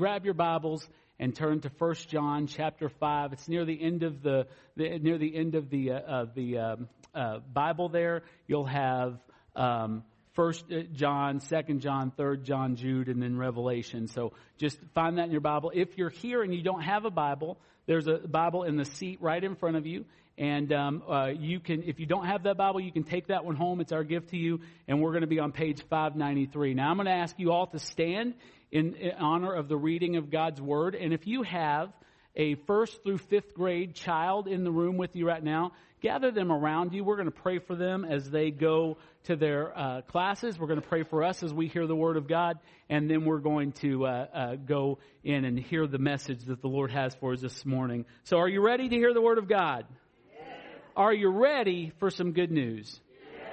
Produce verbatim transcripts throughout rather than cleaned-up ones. grab your Bibles and turn to First John chapter five. It's near the end of the, the near the end of the uh, of the um, uh, Bible. There you'll have um, First John, Second John, Third John, Jude, and then Revelation. So just find that in your Bible. If you're here and you don't have a Bible, there's a Bible in the seat right in front of you. And um, uh, you can, if you don't have that Bible, you can take that one home. It's our gift to you. And we're going to be on page five ninety-three. Now, I'm going to ask you all to stand in, in honor of the reading of God's Word. And if you have a first through fifth grade child in the room with you right now, gather them around you. We're going to pray for them as they go to their uh, classes. We're going to pray for us as we hear the Word of God. And then we're going to uh, uh, go in and hear the message that the Lord has for us this morning. So are you ready to hear the Word of God? Are you ready for some good news? Yes.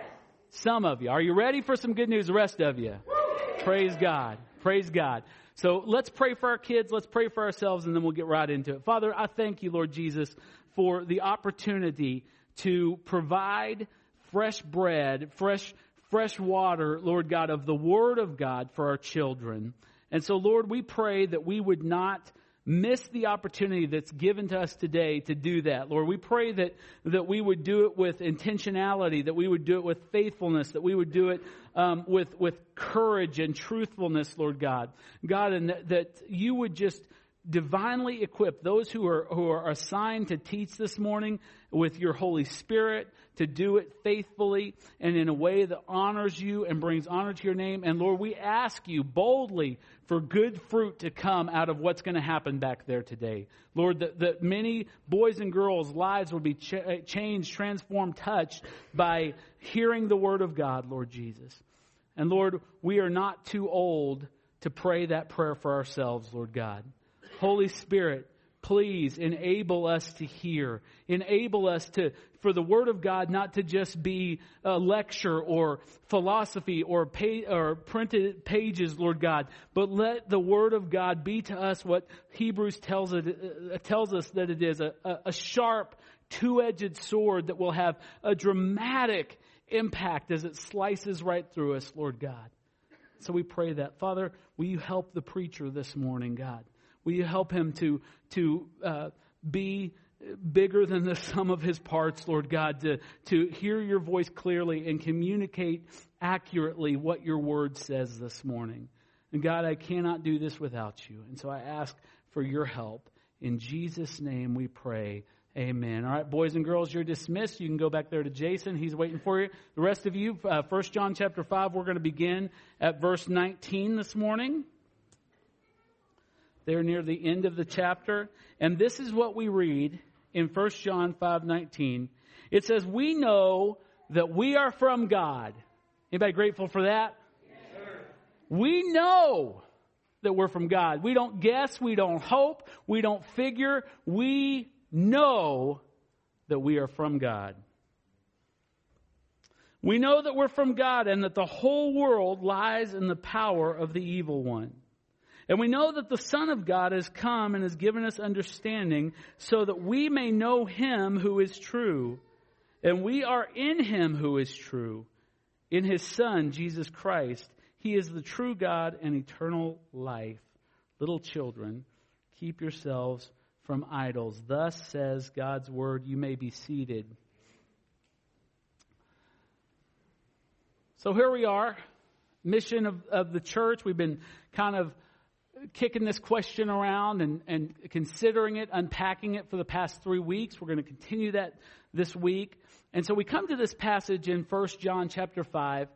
Some of you. Are you ready for some good news? The rest of you. Woo! Praise God. Praise God. So let's pray for our kids. Let's pray for ourselves, and then we'll get right into it. Father, I thank you, Lord Jesus, for the opportunity to provide fresh bread, fresh, fresh water, Lord God, of the Word of God for our children. And so, Lord, we pray that we would not miss the opportunity that's given to us today to do that. Lord, we pray that that we would do it with intentionality, that we would do it with faithfulness, that we would do it um, with with courage and truthfulness, Lord God. God, and that, that you would just divinely equip those who are who are assigned to teach this morning with your Holy Spirit to do it faithfully and in a way that honors you and brings honor to your name. And Lord, we ask you boldly for good fruit to come out of what's going to happen back there today. Lord, that, that many boys and girls' lives will be ch- changed, transformed, touched by hearing the Word of God, Lord Jesus. And Lord, we are not too old to pray that prayer for ourselves, Lord God. Holy Spirit, please enable us to hear. Enable us to, for the Word of God not to just be a lecture or philosophy or pay, or printed pages, Lord God, but let the Word of God be to us what Hebrews tells it tells us that it is, a, a sharp, two-edged sword that will have a dramatic impact as it slices right through us, Lord God. So we pray that. Father, will you help the preacher this morning, God? Will you help him to to uh, be bigger than the sum of his parts, Lord God, to, to hear your voice clearly and communicate accurately what your word says this morning. And God, I cannot do this without you. And so I ask for your help. In Jesus' name we pray. Amen. All right, boys and girls, you're dismissed. You can go back there to Jason. He's waiting for you. The rest of you, uh, First John chapter five, we're going to begin at verse nineteen this morning. They're near the end of the chapter. And this is what we read in First John five nineteen. It says, we know that we are from God. Anybody grateful for that? Yes, sir. We know that we're from God. We don't guess. We don't hope. We don't figure. We know that we are from God. We know that we're from God and that the whole world lies in the power of the evil one. And we know that the Son of God has come and has given us understanding so that we may know him who is true. And we are in him who is true, in his Son, Jesus Christ. He is the true God and eternal life. Little children, keep yourselves from idols. Thus says God's word. You may be seated. So here we are. Mission of, of the church. We've been kind of kicking this question around and, and considering it, unpacking it for the past three weeks. We're going to continue that this week. And so we come to this passage in First John chapter five.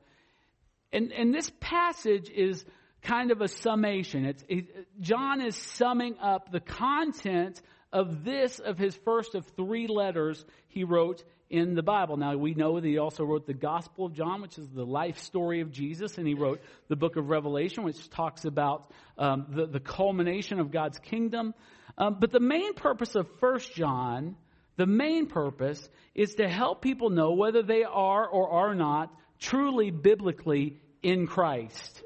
And, and this passage is kind of a summation. It's it, John is summing up the content of this, of his first of three letters he wrote in the Bible. Now, we know that he also wrote the Gospel of John, which is the life story of Jesus. And he wrote the book of Revelation, which talks about um, the, the culmination of God's kingdom. Um, but the main purpose of First John, the main purpose, is to help people know whether they are or are not truly biblically in Christ.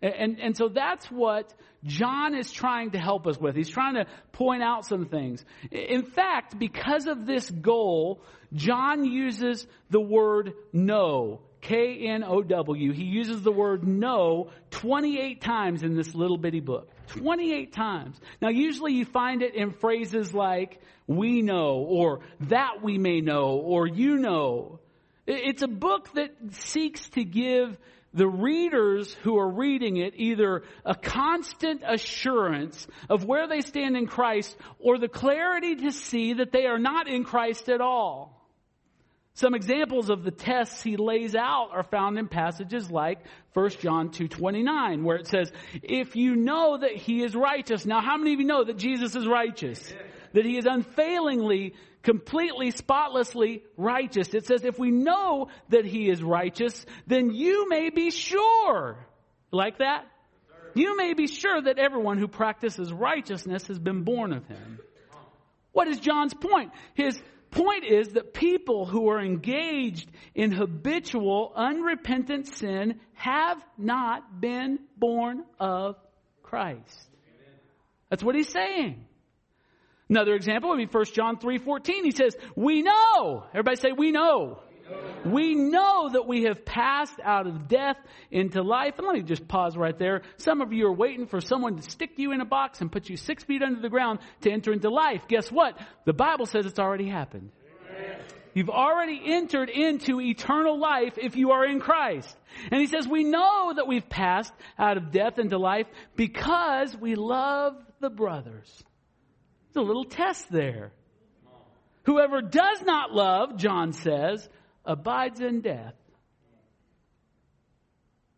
And, and so that's what John is trying to help us with. He's trying to point out some things. In fact, because of this goal, John uses the word know, K N O W. He uses the word know twenty-eight times in this little bitty book. twenty-eight times. Now, usually you find it in phrases like, we know, or that we may know, or you know. It's a book that seeks to give the readers who are reading it either a constant assurance of where they stand in Christ, or the clarity to see that they are not in Christ at all. Some examples of the tests he lays out are found in passages like First John two twenty-nine, where it says, if you know that he is righteous. Now, how many of you know that Jesus is righteous? Amen. That he is unfailingly, completely, spotlessly righteous. It says, if we know that he is righteous, then you may be sure. Like that? Yes, you may be sure that everyone who practices righteousness has been born of him. What is John's point? His point is that people who are engaged in habitual, unrepentant sin have not been born of Christ. Amen. That's what he's saying. Another example would be First John three fourteen. He says, we know. Everybody say, we know. We know. We know that we have passed out of death into life. And let me just pause right there. Some of you are waiting for someone to stick you in a box and put you six feet under the ground to enter into life. Guess what? The Bible says it's already happened. Amen. You've already entered into eternal life if you are in Christ. And he says, we know that we've passed out of death into life because we love the brothers. There's a little test there. Whoever does not love, John says, abides in death.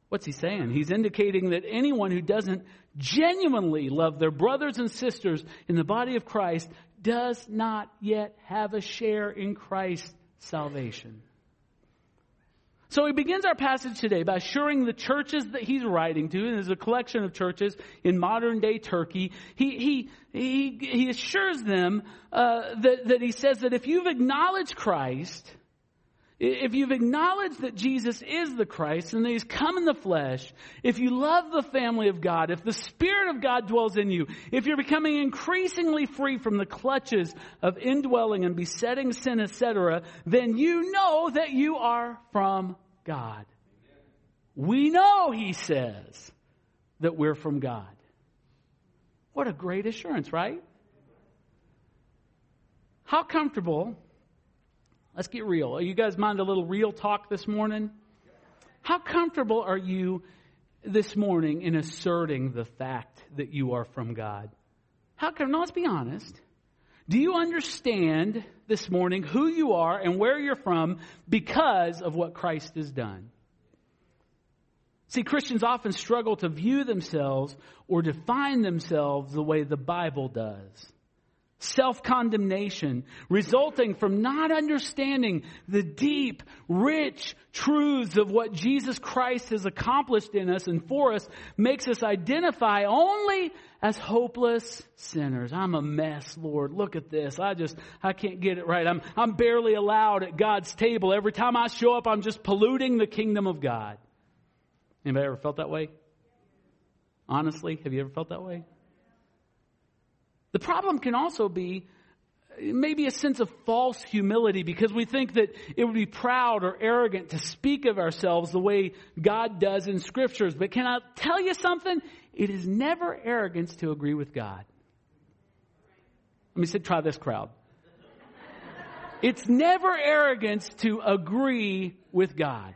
What's he saying? He's indicating that anyone who doesn't genuinely love their brothers and sisters in the body of Christ does not yet have a share in Christ's salvation. So he begins our passage today by assuring the churches that he's writing to, and there's a collection of churches in modern-day Turkey. He he he he assures them uh, that that he says that if you've acknowledged Christ, if you've acknowledged that Jesus is the Christ and that he's come in the flesh, if you love the family of God, if the Spirit of God dwells in you, if you're becoming increasingly free from the clutches of indwelling and besetting sin, et cetera, then you know that you are from God. We know, he says, that we're from God. What a great assurance, right? How comfortable... Let's get real. You guys mind a little real talk this morning? How comfortable are you this morning in asserting the fact that you are from God? How come? No, let's be honest. Do you understand this morning who you are and where you're from because of what Christ has done? See, Christians often struggle to view themselves or define themselves the way the Bible does. Self-condemnation resulting from not understanding the deep, rich truths of what Jesus Christ has accomplished in us and for us makes us identify only as hopeless sinners. I'm a mess, Lord. Look at this. I just, I can't get it right. I'm, I'm barely allowed at God's table. Every time I show up, I'm just polluting the kingdom of God. Anybody ever felt that way? Honestly, have you ever felt that way? The problem can also be maybe a sense of false humility, because we think that it would be proud or arrogant to speak of ourselves the way God does in scriptures. But can I tell you something? It is never arrogance to agree with God. Let me say, try this crowd. It's never arrogance to agree with God.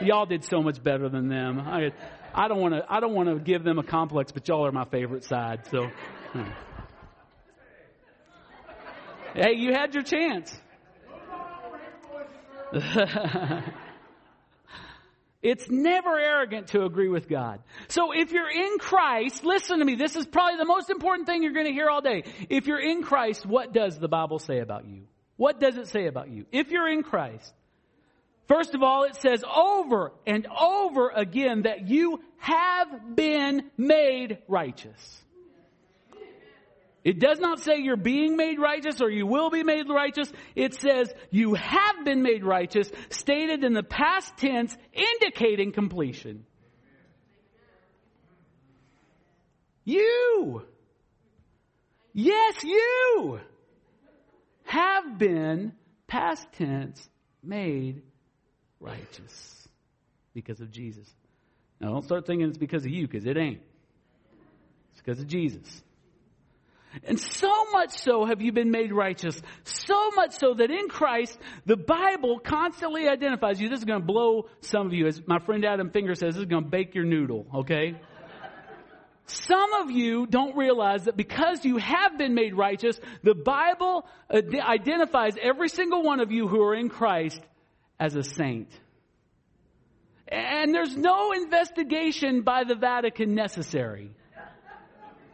Y'all did so much better than them. I, I don't want to. I don't want to give them a complex, but y'all are my favorite side. So. Hmm. Hey, you had your chance. It's never arrogant to agree with God. So if you're in Christ, listen to me. This is probably the most important thing you're going to hear all day. If you're in Christ, what does the Bible say about you? What does it say about you? If you're in Christ, first of all, it says over and over again that you have been made righteous. It does not say you're being made righteous or you will be made righteous. It says you have been made righteous, stated in the past tense, indicating completion. You, yes, you have been, past tense, made righteous because of Jesus. Now, don't start thinking it's because of you, because it ain't. because of Jesus. And so much so have you been made righteous. So much so that in Christ, the Bible constantly identifies you. This is going to blow some of you. As my friend Adam Finger says, this is going to bake your noodle, okay? Some of you don't realize that because you have been made righteous, the Bible ad- identifies every single one of you who are in Christ as a saint. And there's no investigation by the Vatican necessary.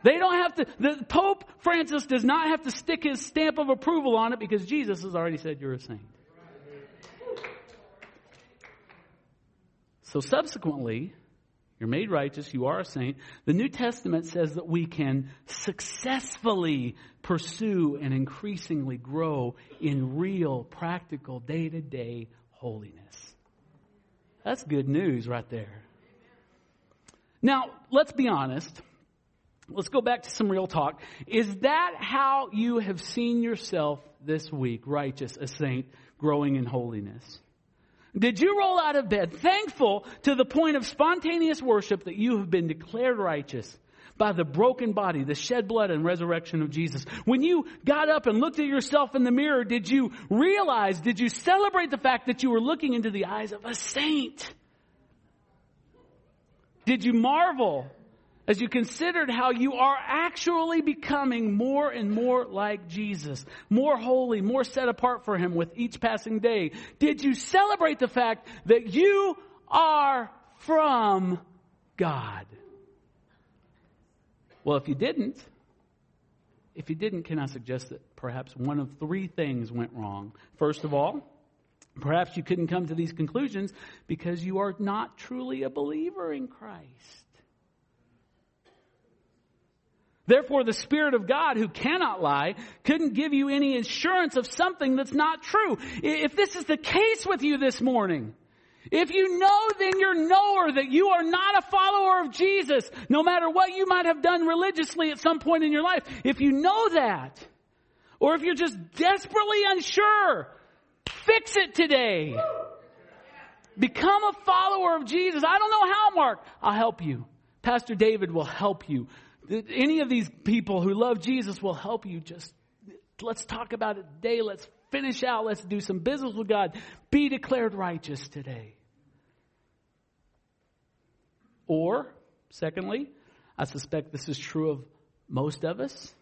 They don't have to, the Pope Francis does not have to stick his stamp of approval on it because Jesus has already said you're a saint. So subsequently, you're made righteous, you are a saint. The New Testament says that we can successfully pursue and increasingly grow in real, practical, day-to-day holiness. That's good news right there. Now, let's be honest. Let's go back to some real talk. Is that how you have seen yourself this week, righteous, a saint, growing in holiness? Did you roll out of bed thankful to the point of spontaneous worship that you have been declared righteous by the broken body, the shed blood and resurrection of Jesus? When you got up and looked at yourself in the mirror, did you realize, did you celebrate the fact that you were looking into the eyes of a saint? Did you marvel as you considered how you are actually becoming more and more like Jesus, more holy, more set apart for Him with each passing day? Did you celebrate the fact that you are from God? Well, if you didn't, if you didn't, can I suggest that perhaps one of three things went wrong? First of all, perhaps you couldn't come to these conclusions because you are not truly a believer in Christ. Therefore, the Spirit of God, who cannot lie, couldn't give you any assurance of something that's not true. If this is the case with you this morning, if you know, then you're a knower that you are not a follower of Jesus, no matter what you might have done religiously at some point in your life. If you know that, or if you're just desperately unsure, fix it today. Become a follower of Jesus. I don't know how, Mark. I'll help you. Pastor David will help you. Any of these people who love Jesus will help you. Just let's talk about it today. Let's finish out. Let's do some business with God. Be declared righteous today. Or, secondly, I suspect this is true of most of us.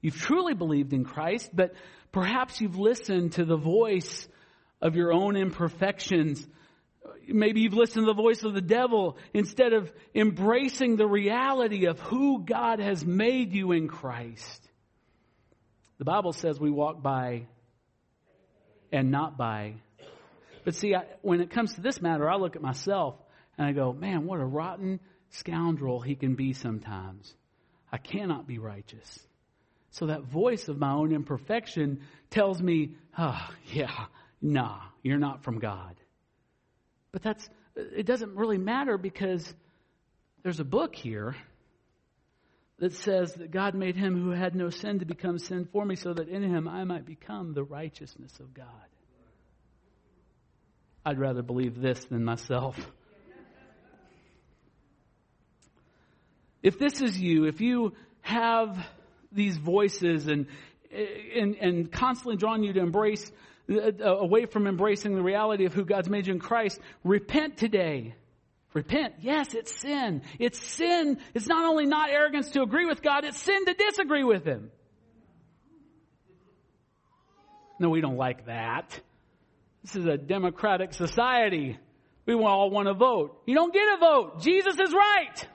You've truly believed in Christ, but perhaps you've listened to the voice of your own imperfections. Maybe you've listened to the voice of the devil instead of embracing the reality of who God has made you in Christ. The Bible says we walk by and not by. But see, I, when it comes to this matter, I look at myself and I go, man, what a rotten scoundrel he can be sometimes. I cannot be righteous. So that voice of my own imperfection tells me, oh, yeah, nah, you're not from God. But that's, it doesn't really matter because there's a book here that says that God made him who had no sin to become sin for me so that in him I might become the righteousness of God. I'd rather believe this than myself. If this is you, if you have these voices and and, and constantly drawing you to embrace away from embracing the reality of who God's made you in Christ, repent today. Repent. Yes, it's sin. It's sin. It's not only not arrogance to agree with God, it's sin to disagree with Him. No, we don't like that. This is a democratic society. We all want to vote. You don't get a vote. Jesus is right.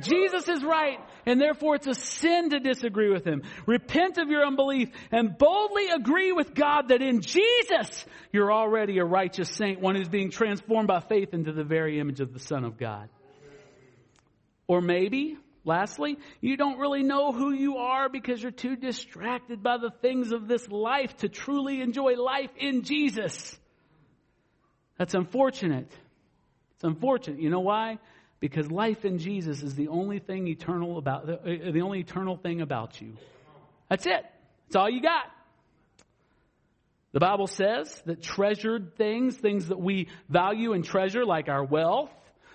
Jesus is right, and therefore it's a sin to disagree with Him. Repent of your unbelief and boldly agree with God that in Jesus you're already a righteous saint, one who's being transformed by faith into the very image of the Son of God. Or maybe, lastly, you don't really know who you are because you're too distracted by the things of this life to truly enjoy life in Jesus. That's unfortunate. It's unfortunate. You know why? Because life in Jesus is the only thing eternal about the only eternal thing about you. That's it. That's all you got. The Bible says that treasured things, things that we value and treasure, like our wealth,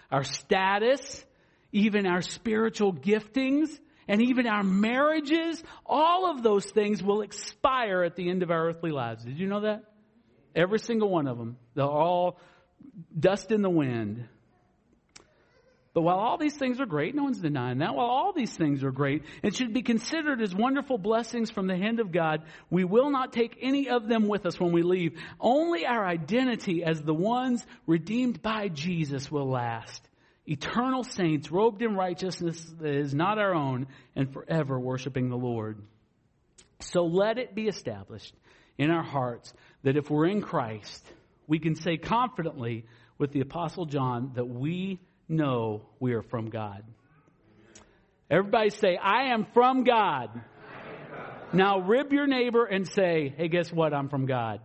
our status, even our spiritual giftings, and even our marriages, all of those things will expire at the end of our earthly lives. Did you know that? Every single one of them. They're all dust in the wind. But while all these things are great, no one's denying that, while all these things are great and should be considered as wonderful blessings from the hand of God, we will not take any of them with us when we leave. Only our identity as the ones redeemed by Jesus will last. Eternal saints robed in righteousness that is not our own and forever worshiping the Lord. So let it be established in our hearts that if we're in Christ, we can say confidently with the Apostle John that we know we are from God. Everybody say, I am from God. I am God. Now rib your neighbor and say, hey, guess what? I'm from God.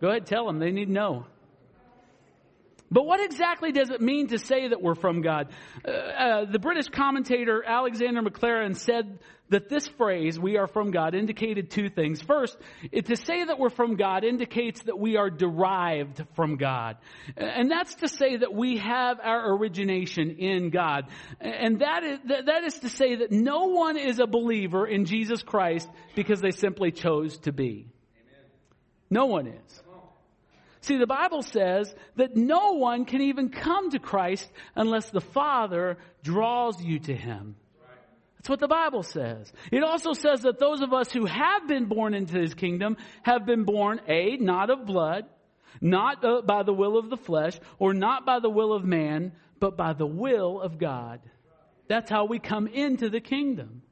Go ahead, tell them. They need to know. But what exactly does it mean to say that we're from God? Uh, uh, the British commentator Alexander MacLaren said that this phrase, we are from God, indicated two things. First, it, to say that we're from God indicates that we are derived from God. And that's to say that we have our origination in God. And that is, that, that is to say that no one is a believer in Jesus Christ because they simply chose to be. Amen. No one is. See, the Bible says that no one can even come to Christ unless the Father draws you to Him. That's what the Bible says. It also says that those of us who have been born into His kingdom have been born, A, not of blood, not uh, by the will of the flesh, or not by the will of man, but by the will of God. That's how we come into the kingdom.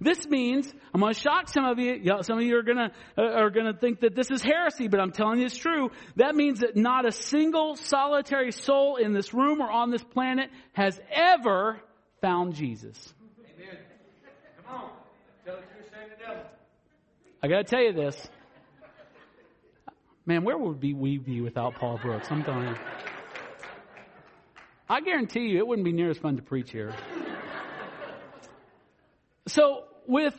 This means, I'm going to shock some of you. Some of you are going to uh, are going to think that this is heresy, but I'm telling you it's true. That means that not a single solitary soul in this room or on this planet has ever found Jesus. Amen. Come on. Tell the truth, save the devil. I got to tell you this. Man, where would we be without Paul Brooks? I'm telling you. I guarantee you it wouldn't be near as fun to preach here. So with,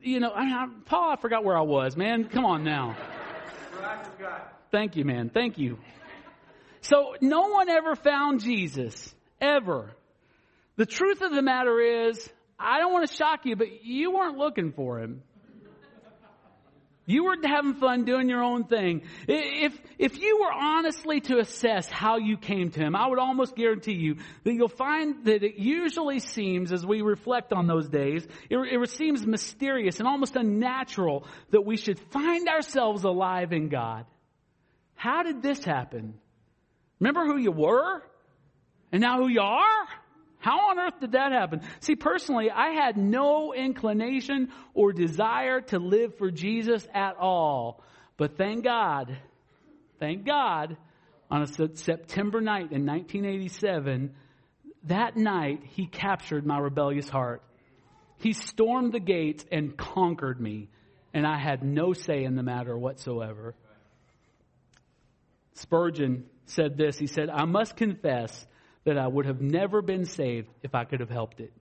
you know, I mean, I, Paul, I forgot where I was, man. Come on now. Thank you, man. Thank you. So no one ever found Jesus, ever. The truth of the matter is, I don't want to shock you, but you weren't looking for him. You were having fun doing your own thing. If if you were honestly to assess how you came to him, I would almost guarantee you that you'll find that it usually seems, as we reflect on those days, it, it seems mysterious and almost unnatural that we should find ourselves alive in God. How did this happen? Remember who you were? And now who you are? How on earth did that happen? See, personally, I had no inclination or desire to live for Jesus at all. But thank God, thank God, on a September night in nineteen eighty-seven, that night he captured my rebellious heart. He stormed the gates and conquered me, and I had no say in the matter whatsoever. Spurgeon said this. He said, I must confess that I would have never been saved if I could have helped it.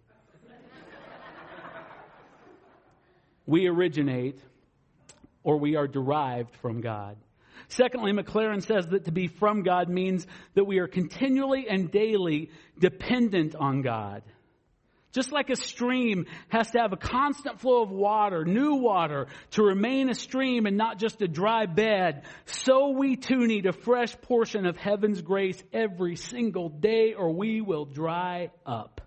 We originate, or we are derived from God. Secondly, MacLaren says that to be from God means that we are continually and daily dependent on God. Just like a stream has to have a constant flow of water, new water, to remain a stream and not just a dry bed, so we too need a fresh portion of heaven's grace every single day, or we will dry up.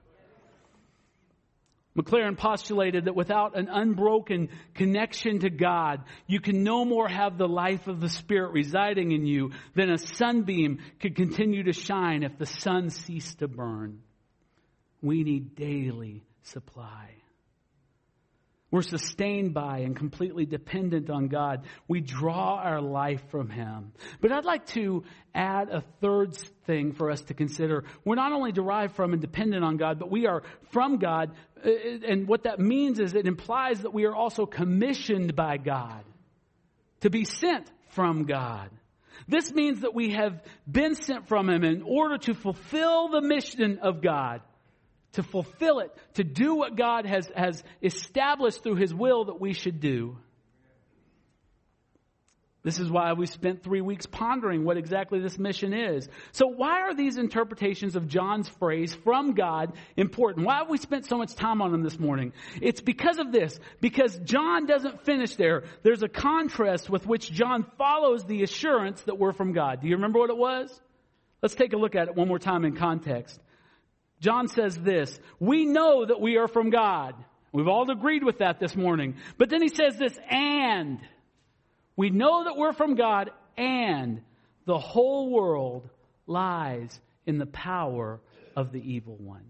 MacLaren postulated that without an unbroken connection to God, you can no more have the life of the Spirit residing in you than a sunbeam could continue to shine if the sun ceased to burn. We need daily supply. We're sustained by and completely dependent on God. We draw our life from Him. But I'd like to add a third thing for us to consider. We're not only derived from and dependent on God, but we are from God. And what that means is it implies that we are also commissioned by God to be sent from God. This means that we have been sent from Him in order to fulfill the mission of God. To fulfill it, to do what God has, has established through His will that we should do. This is why we spent three weeks pondering what exactly this mission is. So why are these interpretations of John's phrase, from God, important? Why have we spent so much time on them this morning? It's because of this, because John doesn't finish there. There's a contrast with which John follows the assurance that we're from God. Do you remember what it was? Let's take a look at it one more time in context. John says this, we know that we are from God. We've all agreed with that this morning. But then he says this, and... we know that we're from God, and the whole world lies in the power of the evil one.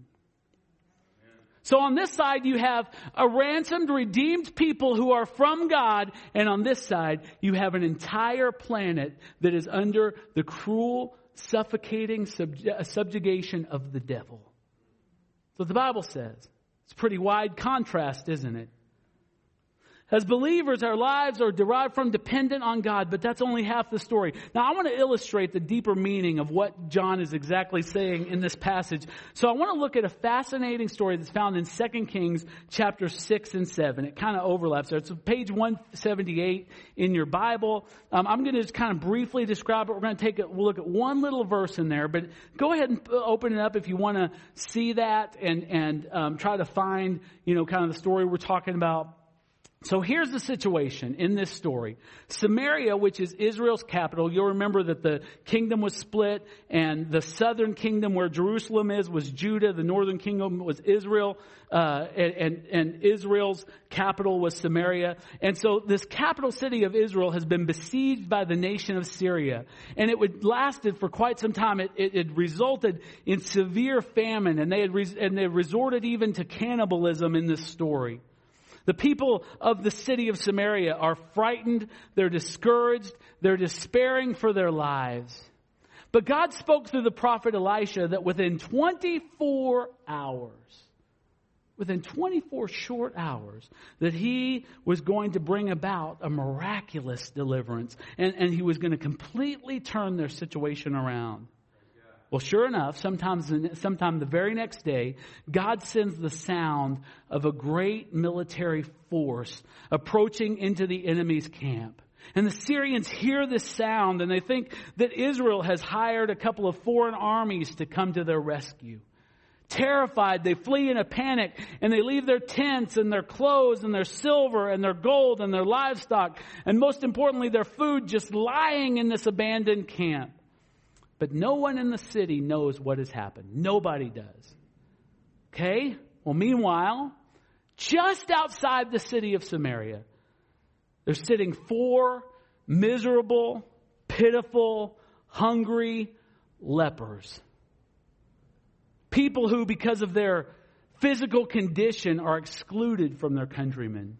So on this side, you have a ransomed, redeemed people who are from God. And on this side, you have an entire planet that is under the cruel, suffocating subj- subjugation of the devil. So the Bible says, it's a pretty wide contrast, isn't it? As believers, our lives are derived from dependent on God, but that's only half the story. Now, I want to illustrate the deeper meaning of what John is exactly saying in this passage. So I want to look at a fascinating story that's found in Second Kings chapter six and seven. It kind of overlaps there. It's page one seventy-eight in your Bible. Um, I'm going to just kind of briefly describe it. We're going to take a we'll look at one little verse in there, but go ahead and open it up if you want to see that and, and um, try to find, you know, kind of the story we're talking about. So here's the situation in this story. Samaria, which is Israel's capital, you'll remember that the kingdom was split, and the southern kingdom where Jerusalem is was Judah. The northern kingdom was Israel, uh, and, and, and Israel's capital was Samaria. And so this capital city of Israel has been besieged by the nation of Syria, and it would, lasted for quite some time. It, it, it resulted in severe famine, and they had res, and they resorted even to cannibalism in this story. The people of the city of Samaria are frightened, they're discouraged, they're despairing for their lives. But God spoke through the prophet Elisha that within twenty-four hours, within twenty-four short hours, that he was going to bring about a miraculous deliverance, and, and he was going to completely turn their situation around. Well, sure enough, sometimes, sometime the very next day, God sends the sound of a great military force approaching into the enemy's camp. And the Syrians hear this sound, and they think that Israel has hired a couple of foreign armies to come to their rescue. Terrified, they flee in a panic, and they leave their tents and their clothes and their silver and their gold and their livestock, and most importantly, their food, just lying in this abandoned camp. But no one in the city knows what has happened. Nobody does. Okay? Well, meanwhile, just outside the city of Samaria, they're sitting four miserable, pitiful, hungry lepers. People who, because of their physical condition, are excluded from their countrymen.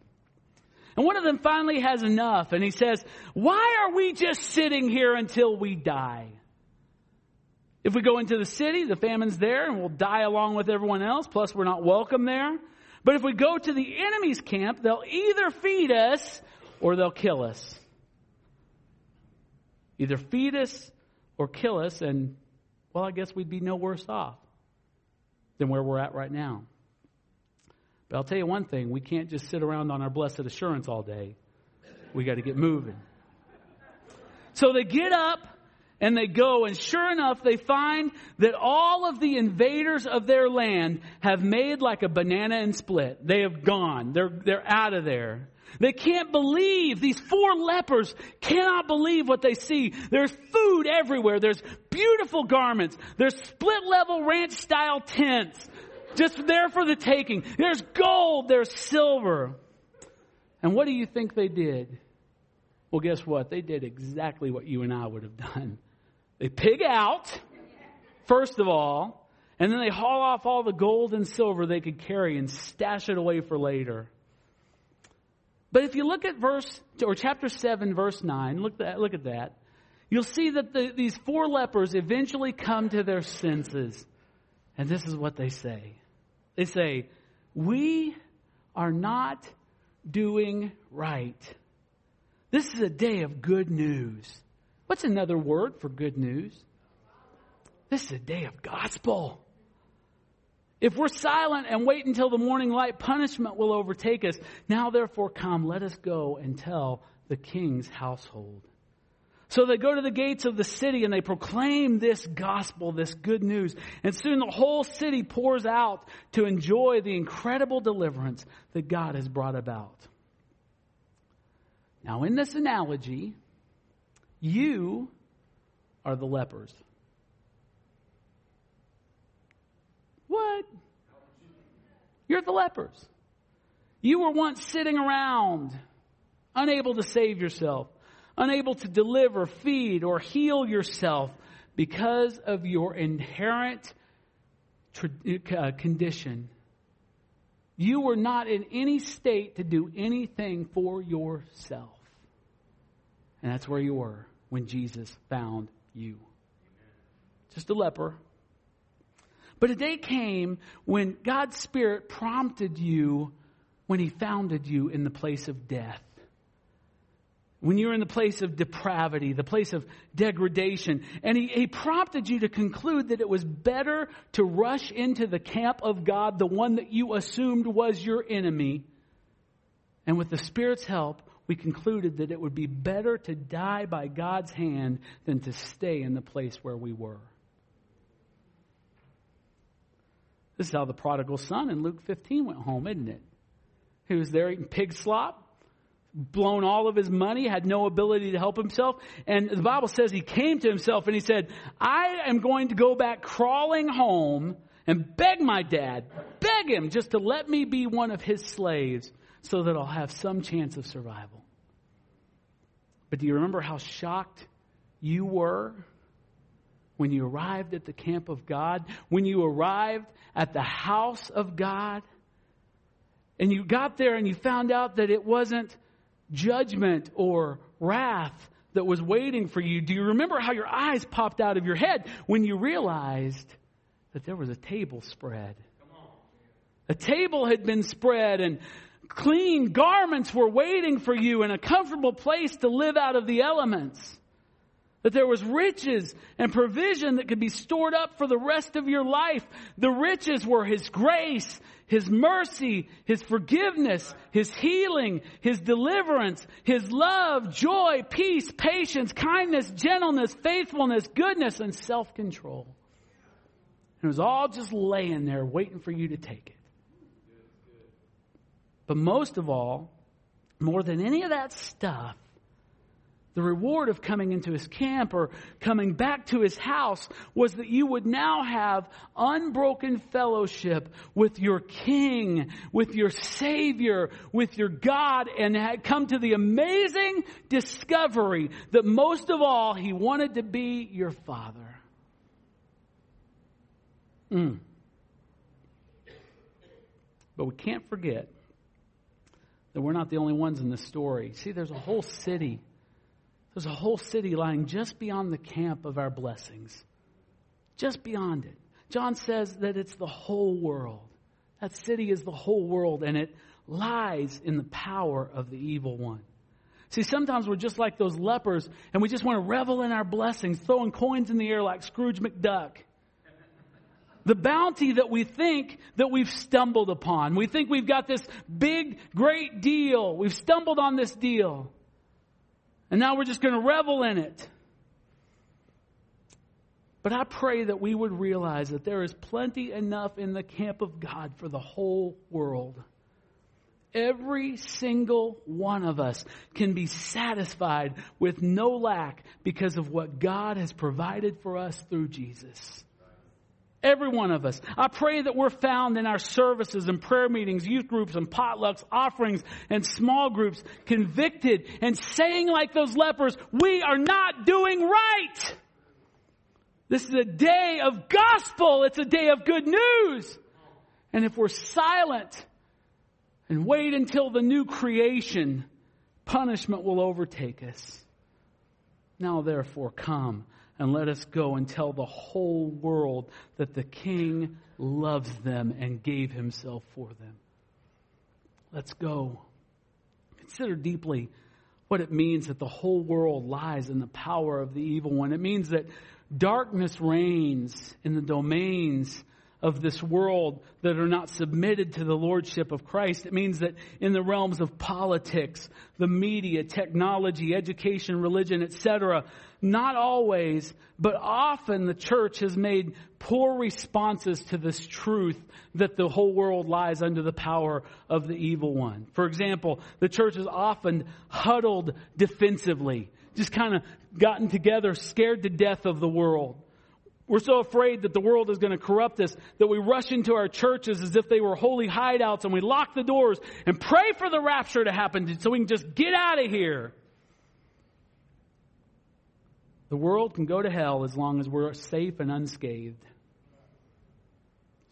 And one of them finally has enough, and he says, "Why are we just sitting here until we die? If we go into the city, the famine's there, and we'll die along with everyone else. Plus, we're not welcome there. But if we go to the enemy's camp, they'll either feed us or they'll kill us. Either feed us or kill us, and, well, I guess we'd be no worse off than where we're at right now. But I'll tell you one thing. We can't just sit around on our blessed assurance all day. We got to get moving." So they get up. And they go, and sure enough, they find that all of the invaders of their land have made like a banana and split. They have gone. They're, they're out of there. They can't believe. These four lepers cannot believe what they see. There's food everywhere. There's beautiful garments. There's split-level ranch-style tents just there for the taking. There's gold. There's silver. And what do you think they did? Well, guess what? They did exactly what you and I would have done. They pig out, first of all, and then they haul off all the gold and silver they could carry and stash it away for later. But if you look at verse or chapter seven, verse nine, look that look at that. You'll see that the, these four lepers eventually come to their senses, and this is what they say. They say, "We are not doing right. This is a day of good news." What's another word for good news? This is a day of gospel. "If we're silent and wait until the morning light, punishment will overtake us. Now, therefore, come, let us go and tell the king's household." So they go to the gates of the city and they proclaim this gospel, this good news. And soon the whole city pours out to enjoy the incredible deliverance that God has brought about. Now, in this analogy, you are the lepers. What? You're the lepers. You were once sitting around, unable to save yourself, unable to deliver, feed, or heal yourself because of your inherent condition. You were not in any state to do anything for yourself. And that's where you were when Jesus found you. Just a leper. But a day came when God's Spirit prompted you when He founded you in the place of death. When you're in the place of depravity, the place of degradation. And he, he prompted you to conclude that it was better to rush into the camp of God, the one that you assumed was your enemy. And with the Spirit's help, we concluded that it would be better to die by God's hand than to stay in the place where we were. This is how the prodigal son in Luke fifteen went home, isn't it? He was there eating pig slop, blown all of his money, had no ability to help himself. And the Bible says he came to himself and he said, I am going to go back crawling home and beg my dad, beg him just to let me be one of his slaves so that I'll have some chance of survival. But do you remember how shocked you were when you arrived at the camp of God, when you arrived at the house of God, and you got there and you found out that it wasn't judgment or wrath that was waiting for you? Do you remember how your eyes popped out of your head when you realized that there was a table spread? A table had been spread and clean garments were waiting for you and a comfortable place to live out of the elements. That there was riches and provision that could be stored up for the rest of your life. The riches were His grace, His mercy, His forgiveness, His healing, His deliverance, His love, joy, peace, patience, kindness, gentleness, faithfulness, goodness, and self-control. And it was all just laying there waiting for you to take it. But most of all, more than any of that stuff, the reward of coming into His camp or coming back to His house was that you would now have unbroken fellowship with your King, with your Savior, with your God, and had come to the amazing discovery that most of all, He wanted to be your Father. Mm. But we can't forget that we're not the only ones in this story. See, there's a whole city. There's a whole city lying just beyond the camp of our blessings. Just beyond it. John says that it's the whole world. That city is the whole world, and it lies in the power of the evil one. See, sometimes we're just like those lepers, and we just want to revel in our blessings, throwing coins in the air like Scrooge McDuck. The bounty that we think that we've stumbled upon. We think we've got this big, great deal. We've stumbled on this deal. And now we're just going to revel in it. But I pray that we would realize that there is plenty enough in the camp of God for the whole world. Every single one of us can be satisfied with no lack because of what God has provided for us through Jesus. Every one of us. I pray that we're found in our services and prayer meetings, youth groups and potlucks, offerings and small groups, convicted and saying like those lepers, we are not doing right. This is a day of gospel. It's a day of good news. And if we're silent and wait until the new creation, punishment will overtake us. Now, therefore, come. And let us go and tell the whole world that the King loves them and gave Himself for them. Let's go. Consider deeply what it means that the whole world lies in the power of the evil one. It means that darkness reigns in the domains of this world that are not submitted to the lordship of Christ. It means that in the realms of politics, the media, technology, education, religion, et cetera, not always, but often the church has made poor responses to this truth that the whole world lies under the power of the evil one. For example, the church is often huddled defensively, just kind of gotten together, scared to death of the world. We're so afraid that the world is going to corrupt us that we rush into our churches as if they were holy hideouts, and we lock the doors and pray for the rapture to happen so we can just get out of here. The world can go to hell as long as we're safe and unscathed.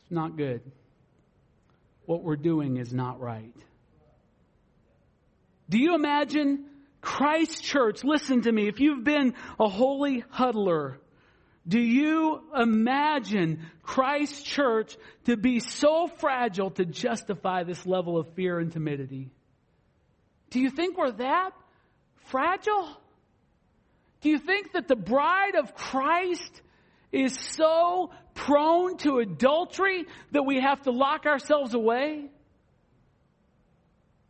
It's not good. What we're doing is not right. Do you imagine Christ's church? Listen to me. If you've been a holy huddler, do you imagine Christ's church to be so fragile to justify this level of fear and timidity? Do you think we're that fragile? Do you think that the bride of Christ is so prone to adultery that we have to lock ourselves away?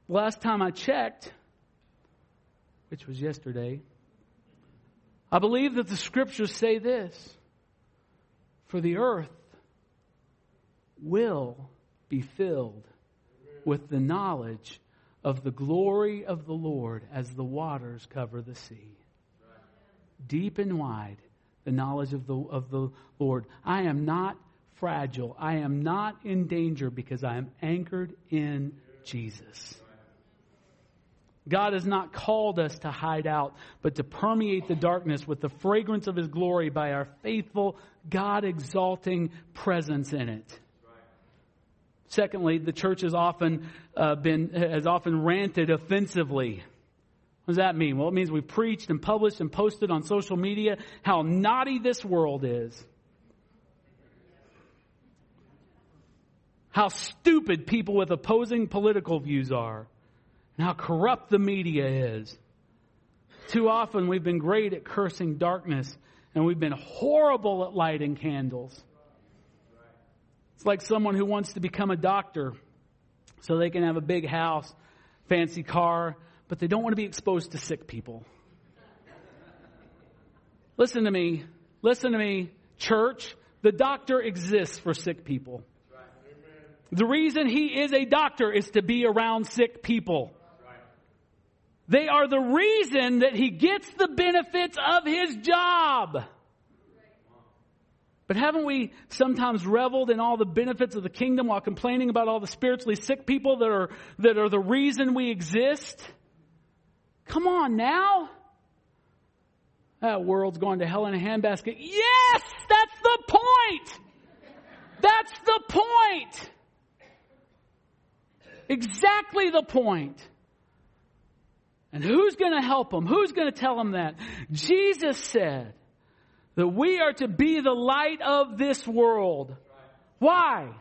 Last time I checked, which was yesterday, I believe that the scriptures say this: for the earth will be filled with the knowledge of the glory of the Lord as the waters cover the sea. Deep and wide, the knowledge of the of the Lord. I am not fragile. I am not in danger because I am anchored in Jesus. God has not called us to hide out, but to permeate the darkness with the fragrance of His glory by our faithful, God-exalting presence in it. Secondly, the church has often uh, been has often ranted offensively. What does that mean? Well, it means we preached and published and posted on social media how naughty this world is, how stupid people with opposing political views are, and how corrupt the media is. Too often we've been great at cursing darkness, and we've been horrible at lighting candles. It's like someone who wants to become a doctor so they can have a big house, fancy car, but they don't want to be exposed to sick people. Listen to me. Listen to me, church. The doctor exists for sick people. The reason he is a doctor is to be around sick people. They are the reason that he gets the benefits of his job. But haven't we sometimes reveled in all the benefits of the kingdom while complaining about all the spiritually sick people that are that are the reason we exist? Come on now. That world's going to hell in a handbasket. Yes, that's the point. That's the point. Exactly the point. And who's going to help them? Who's going to tell them that? Jesus said that we are to be the light of this world. Why?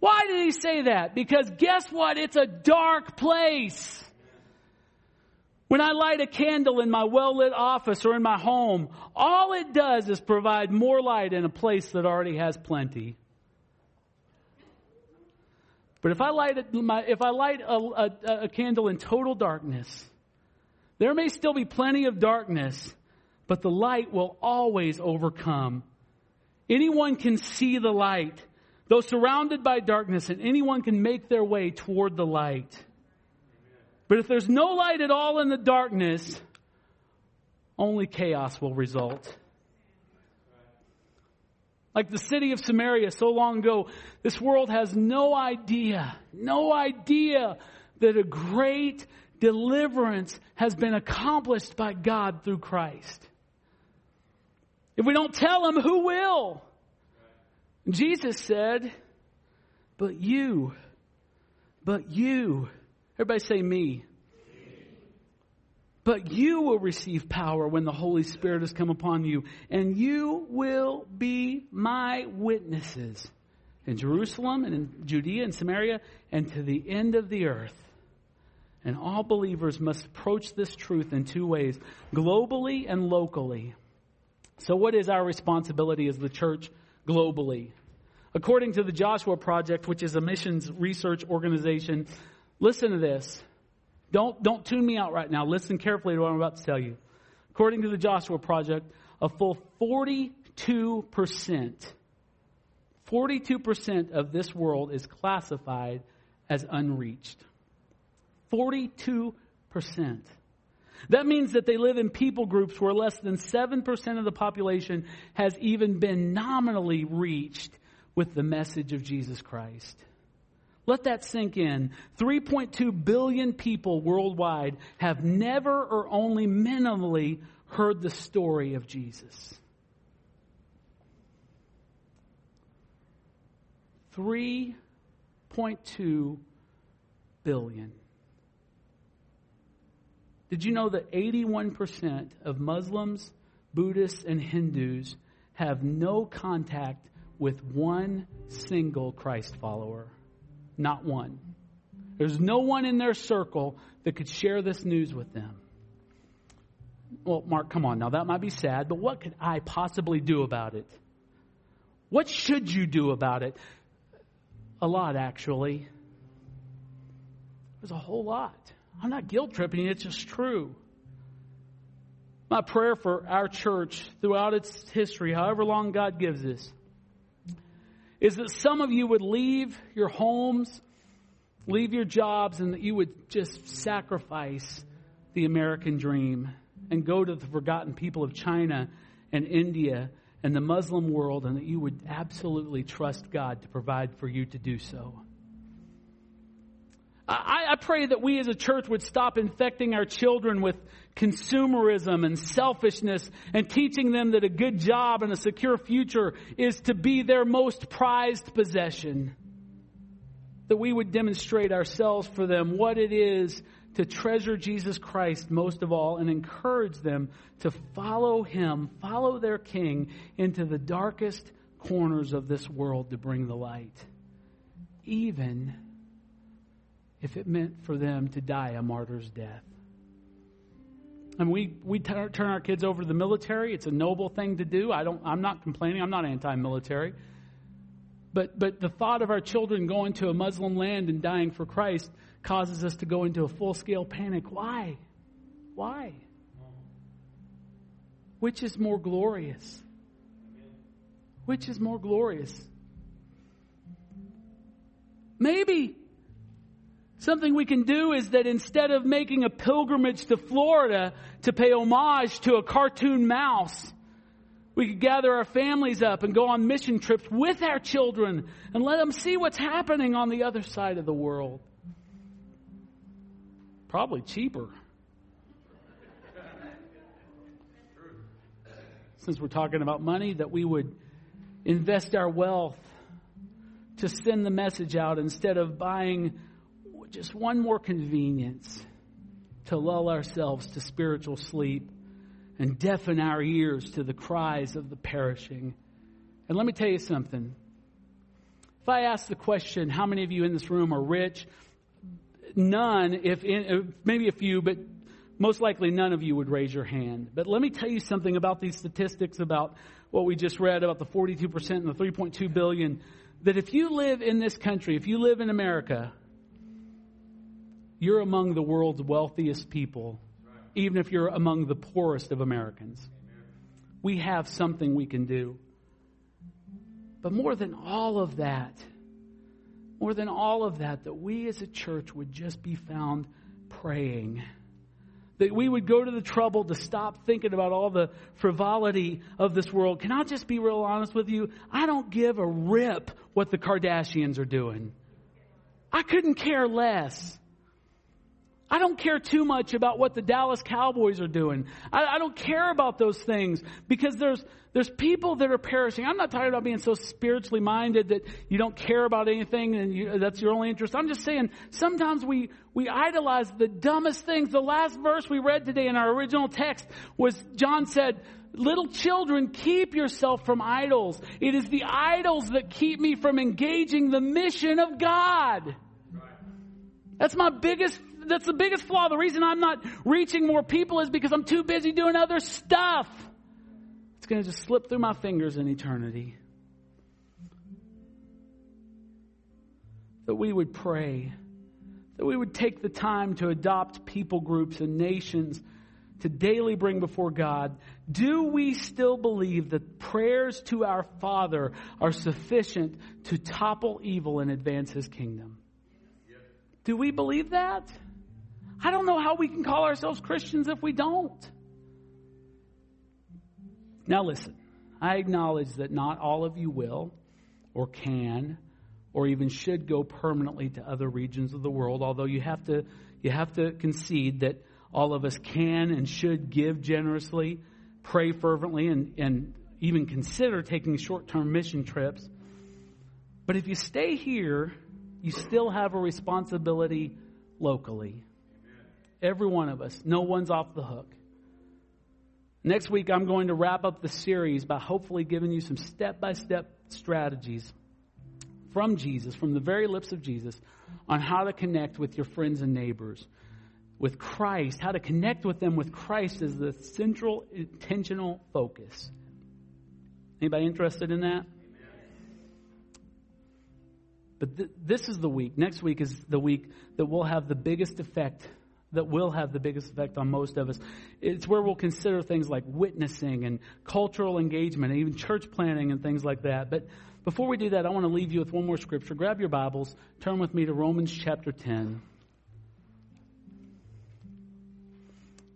Why did he say that? Because guess what? It's a dark place. When I light a candle in my well-lit office or in my home, all it does is provide more light in a place that already has plenty. But if I light, a, if I light a, a, a candle in total darkness, there may still be plenty of darkness, but the light will always overcome. Anyone can see the light, though surrounded by darkness, and anyone can make their way toward the light. But if there's no light at all in the darkness, only chaos will result. Like the city of Samaria so long ago, this world has no idea, no idea that a great deliverance has been accomplished by God through Christ. If we don't tell them, who will? Jesus said, but you, but you, everybody say me. But you will receive power when the Holy Spirit has come upon you, and you will be my witnesses in Jerusalem and in Judea and Samaria and to the end of the earth. And all believers must approach this truth in two ways, globally and locally. So what is our responsibility as the church globally? According to the Joshua Project, which is a missions research organization, listen to this. Don't, don't tune me out right now. Listen carefully to what I'm about to tell you. According to the Joshua Project, a full forty-two percent, forty-two percent of this world is classified as unreached. forty-two percent. That means that they live in people groups where less than seven percent of the population has even been nominally reached with the message of Jesus Christ. Let that sink in. three point two billion people worldwide have never or only minimally heard the story of Jesus. three point two billion. Did you know that eighty-one percent of Muslims, Buddhists, and Hindus have no contact with one single Christ follower? Not one. There's no one in their circle that could share this news with them. Well, Mark, come on. Now, that might be sad, but what could I possibly do about it? What should you do about it? A lot, actually. There's a whole lot. I'm not guilt tripping. It's just true. My prayer for our church throughout its history, however long God gives us, is that some of you would leave your homes, leave your jobs, and that you would just sacrifice the American dream and go to the forgotten people of China and India and the Muslim world, and that you would absolutely trust God to provide for you to do so. I, I pray that we as a church would stop infecting our children with consumerism and selfishness and teaching them that a good job and a secure future is to be their most prized possession. That we would demonstrate ourselves for them what it is to treasure Jesus Christ most of all and encourage them to follow Him, follow their King into the darkest corners of this world to bring the light. Even if it meant for them to die a martyr's death. And we, we t- turn our kids over to the military. It's a noble thing to do. I don't, I'm not complaining. I'm not anti-military. But, but the thought of our children going to a Muslim land and dying for Christ causes us to go into a full-scale panic. Why? Why? Which is more glorious? Which is more glorious? Maybe something we can do is that instead of making a pilgrimage to Florida to pay homage to a cartoon mouse, we could gather our families up and go on mission trips with our children and let them see what's happening on the other side of the world. Probably cheaper. Since we're talking about money, that we would invest our wealth to send the message out instead of buying just one more convenience to lull ourselves to spiritual sleep and deafen our ears to the cries of the perishing. And let me tell you something. If I ask the question, how many of you in this room are rich? None, if in, maybe a few, but most likely none of you would raise your hand. But let me tell you something about these statistics, about what we just read, about the forty-two percent and the three point two billion, that if you live in this country, if you live in America, you're among the world's wealthiest people, even if you're among the poorest of Americans. We have something we can do. But more than all of that, more than all of that, that we as a church would just be found praying. That we would go to the trouble to stop thinking about all the frivolity of this world. Can I just be real honest with you? I don't give a rip what the Kardashians are doing. I couldn't care less. I don't care too much about what the Dallas Cowboys are doing. I, I don't care about those things because there's there's people that are perishing. I'm not talking about being so spiritually minded that you don't care about anything and you, that's your only interest. I'm just saying sometimes we, we idolize the dumbest things. The last verse we read today in our original text was John said, "Little children, keep yourself from idols. It is the idols that keep me from engaging the mission of God." Right. That's my biggest That's the biggest flaw. The reason I'm not reaching more people is because I'm too busy doing other stuff. It's going to just slip through my fingers in eternity. that we would pray, that we would take the time to adopt people groups and nations to daily bring before God. Do we still believe that prayers to our Father are sufficient to topple evil and advance His kingdom? Yes. Do we believe that? I don't know how we can call ourselves Christians if we don't. Now listen, I acknowledge that not all of you will or can or even should go permanently to other regions of the world, although you have to you have to concede that all of us can and should give generously, pray fervently, and, and even consider taking short-term mission trips. But if you stay here, you still have a responsibility locally. Amen. Every one of us. No one's off the hook. Next week, I'm going to wrap up the series by hopefully giving you some step-by-step strategies from Jesus, from the very lips of Jesus, on how to connect with your friends and neighbors, with Christ, how to connect with them with Christ as the central intentional focus. Anybody interested in that? Amen. But th- this is the week. Next week is the week that will have the biggest effect, that will have the biggest effect on most of us. It's where we'll consider things like witnessing and cultural engagement and even church planning and things like that. But before we do that, I want to leave you with one more scripture. Grab your Bibles. Turn with me to Romans chapter ten.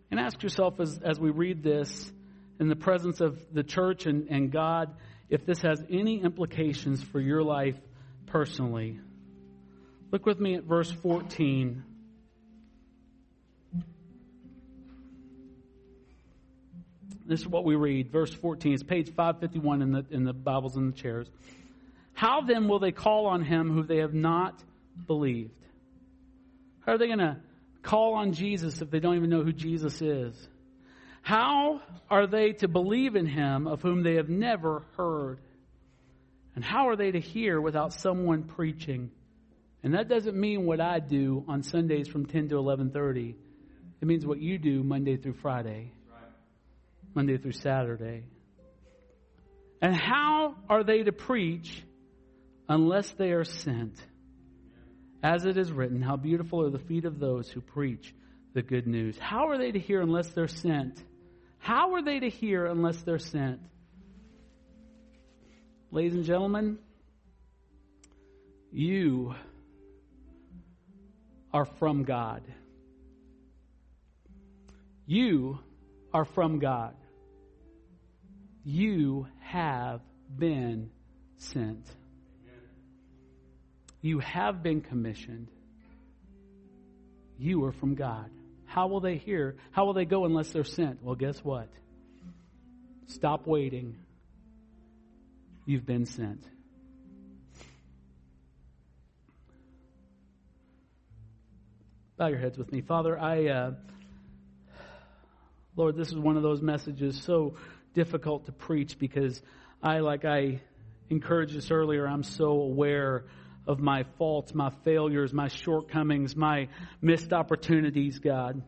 And ask yourself as, as we read this in the presence of the church and, and God, if this has any implications for your life personally. Look with me at verse fourteen. This is what we read. Verse fourteen. It's page five fifty-one in the in the Bibles in the chairs. How then will they call on him who they have not believed? How are they going to call on Jesus if they don't even know who Jesus is? How are they to believe in him of whom they have never heard? And how are they to hear without someone preaching? And that doesn't mean what I do on Sundays from ten to eleven thirty. It means what you do Monday through Friday, right? Monday through Saturday. And how are they to preach unless they are sent? As it is written, how beautiful are the feet of those who preach the good news. How are they to hear unless they're sent? How are they to hear unless they're sent? Ladies and gentlemen, you are from God. You are from God. You have been sent. You have been commissioned. You are from God. How will they hear? How will they go unless they're sent? Well, guess what? Stop waiting. You've been sent. Bow your heads with me. Father, I, uh, Lord, this is one of those messages so difficult to preach because I, like I encouraged this earlier, I'm so aware of my faults, my failures, my shortcomings, my missed opportunities, God.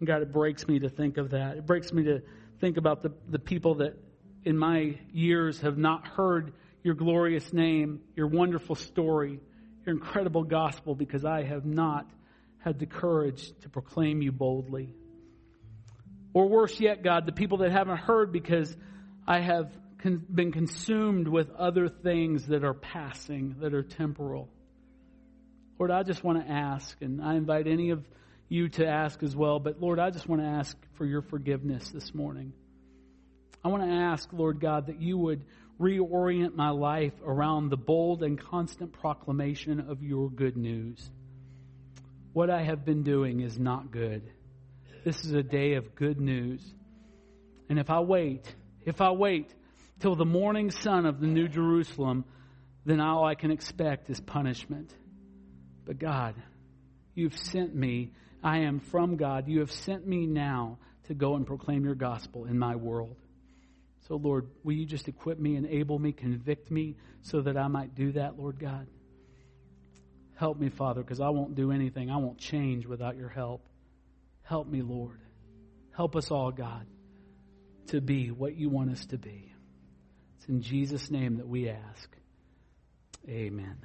And God, it breaks me to think of that. It breaks me to think about the, the people that in my years have not heard your glorious name, your wonderful story, your incredible gospel, because I have not had the courage to proclaim you boldly. Or worse yet, God, the people that haven't heard because I have been consumed with other things that are passing, that are temporal. Lord, I just want to ask, and I invite any of you to ask as well, but Lord, I just want to ask for your forgiveness this morning. I want to ask, Lord God, that you would reorient my life around the bold and constant proclamation of your good news. What I have been doing is not good. This is a day of good news. And if I wait, if I wait, till the morning sun of the New Jerusalem, then all I can expect is punishment. But God, you've sent me. I am from God. You have sent me now to go and proclaim your gospel in my world. So, Lord, will you just equip me, enable me, convict me so that I might do that, Lord God? Help me, Father, because I won't do anything. I won't change without your help. Help me, Lord. Help us all, God, to be what you want us to be. It's in Jesus' name that we ask. Amen.